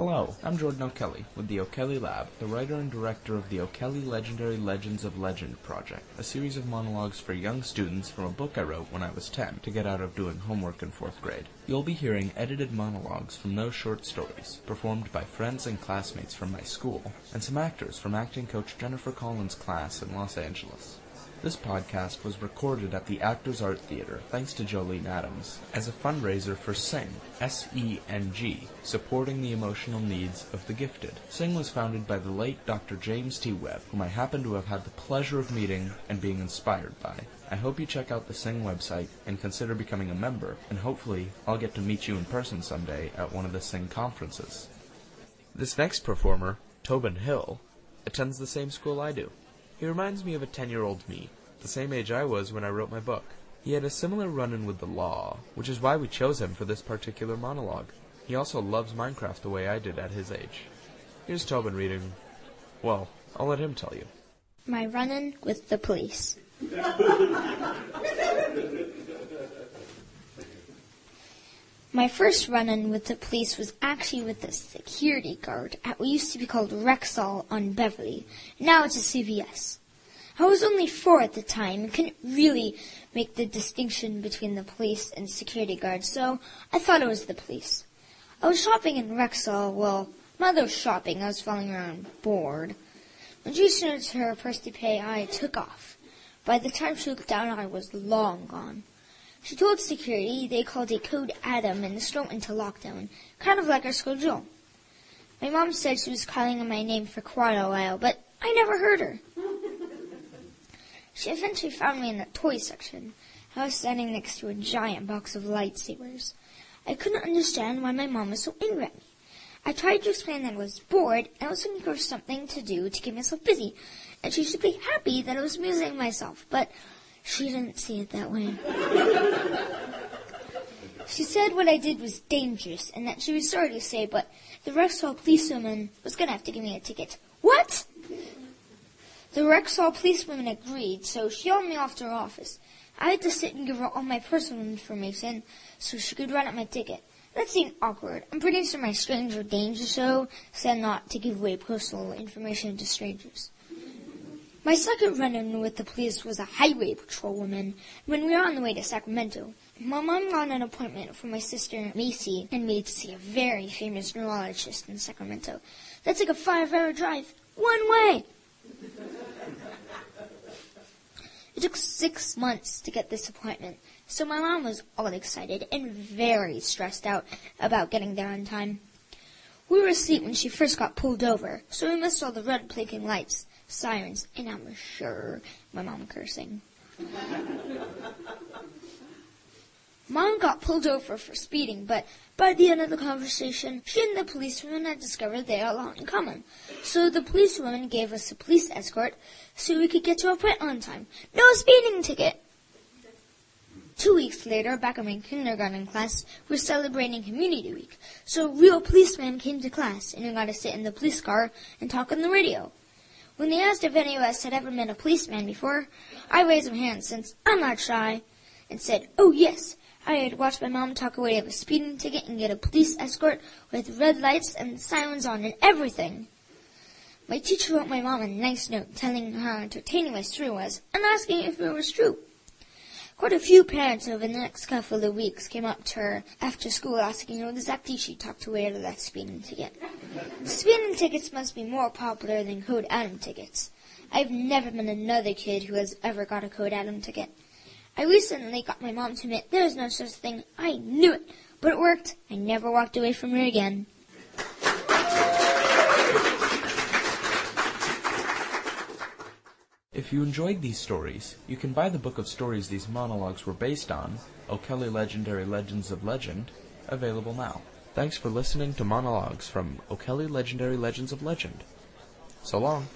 Hello, I'm Jordan O'Kelly with the O'Kelly Lab, the writer and director of the O'Kelly Legendary Legends of Legend project, a series of monologues for young students from a book I wrote when I was 10 to get out of doing homework in 4th grade. You'll be hearing edited monologues from those short stories, performed by friends and classmates from my school, and some actors from acting coach Jennifer Collins' class in Los Angeles. This podcast was recorded at the Actors' Art Theater, thanks to Jolene Adams, as a fundraiser for SENG, S-E-N-G, supporting the emotional needs of the gifted. SENG was founded by the late Dr. James T. Webb, whom I happen to have had the pleasure of meeting and being inspired by. I hope you check out the SENG website and consider becoming a member, and hopefully I'll get to meet you in person someday at one of the SENG conferences. This next performer, Tobin Hill, attends the same school I do. He reminds me of a 10-year-old me, the same age I was when I wrote my book. He had a similar run-in with the law, which is why we chose him for this particular monologue. He also loves Minecraft the way I did at his age. Here's Tobin reading. Well, I'll let him tell you. My run-in with the police. My first run-in with the police was actually with the security guard at what used to be called Rexall on Beverly. Now it's a CVS. I was only 4 at the time and couldn't really make the distinction between the police and security guards, so I thought it was the police. I was shopping in Rexall while Mother was shopping. I was following around bored. When she snatched her purse to pay, I took off. By the time she looked down, I was long gone. She told security they called it Code Adam and this went into lockdown, kind of like our school drill. My mom said she was calling on my name for quite a while, but I never heard her. She eventually found me in the toy section. I was standing next to a giant box of lightsabers. I couldn't understand why my mom was so angry at me. I tried to explain that I was bored and I was looking for something to do to keep myself busy, and she should be happy that I was amusing myself, but she didn't see it that way. She said what I did was dangerous and that she was sorry to say, but the Rexall policewoman was going to have to give me a ticket. What? The Rexall policewoman agreed, so she hauled me off to her office. I had to sit and give her all my personal information so she could write up my ticket. That seemed awkward. I'm pretty sure my stranger danger show said not to give away personal information to strangers. My second run-in with the police was a highway patrol woman when we were on the way to Sacramento. My mom got an appointment for my sister, Macy, and me to see a very famous neurologist in Sacramento. That's like a 5-hour drive, one way! It took 6 months to get this appointment, so my mom was all excited and very stressed out about getting there on time. We were asleep when she first got pulled over, so we missed all the red blinking lights, sirens, and I'm sure my mom cursing. Mom got pulled over for speeding, but by the end of the conversation, she and the policewoman had discovered they had a lot in common. So the policewoman gave us a police escort so we could get to our point on time. No speeding ticket! 2 weeks later, back in my kindergarten class, we're celebrating Community Week. So a real policeman came to class, and we got to sit in the police car and talk on the radio. When they asked if any of us had ever met a policeman before, I raised my hand since I'm not shy, and said, oh yes, I had watched my mom talk away of a speeding ticket and get a police escort with red lights and sirens on and everything. My teacher wrote my mom a nice note telling her how entertaining my story was and asking if it was true. Quite a few parents over the next couple of weeks came up to her after school asking her exactly she talked away out of that speeding ticket. Speeding tickets must be more popular than Code Adam tickets. I've never met another kid who has ever got a Code Adam ticket. I recently got my mom to admit there's no such thing. I knew it, but it worked. I never walked away from her again. If you enjoyed these stories, you can buy the book of stories these monologues were based on, O'Kelly Legendary Legends of Legend, available now. Thanks for listening to monologues from O'Kelly Legendary Legends of Legend. So long.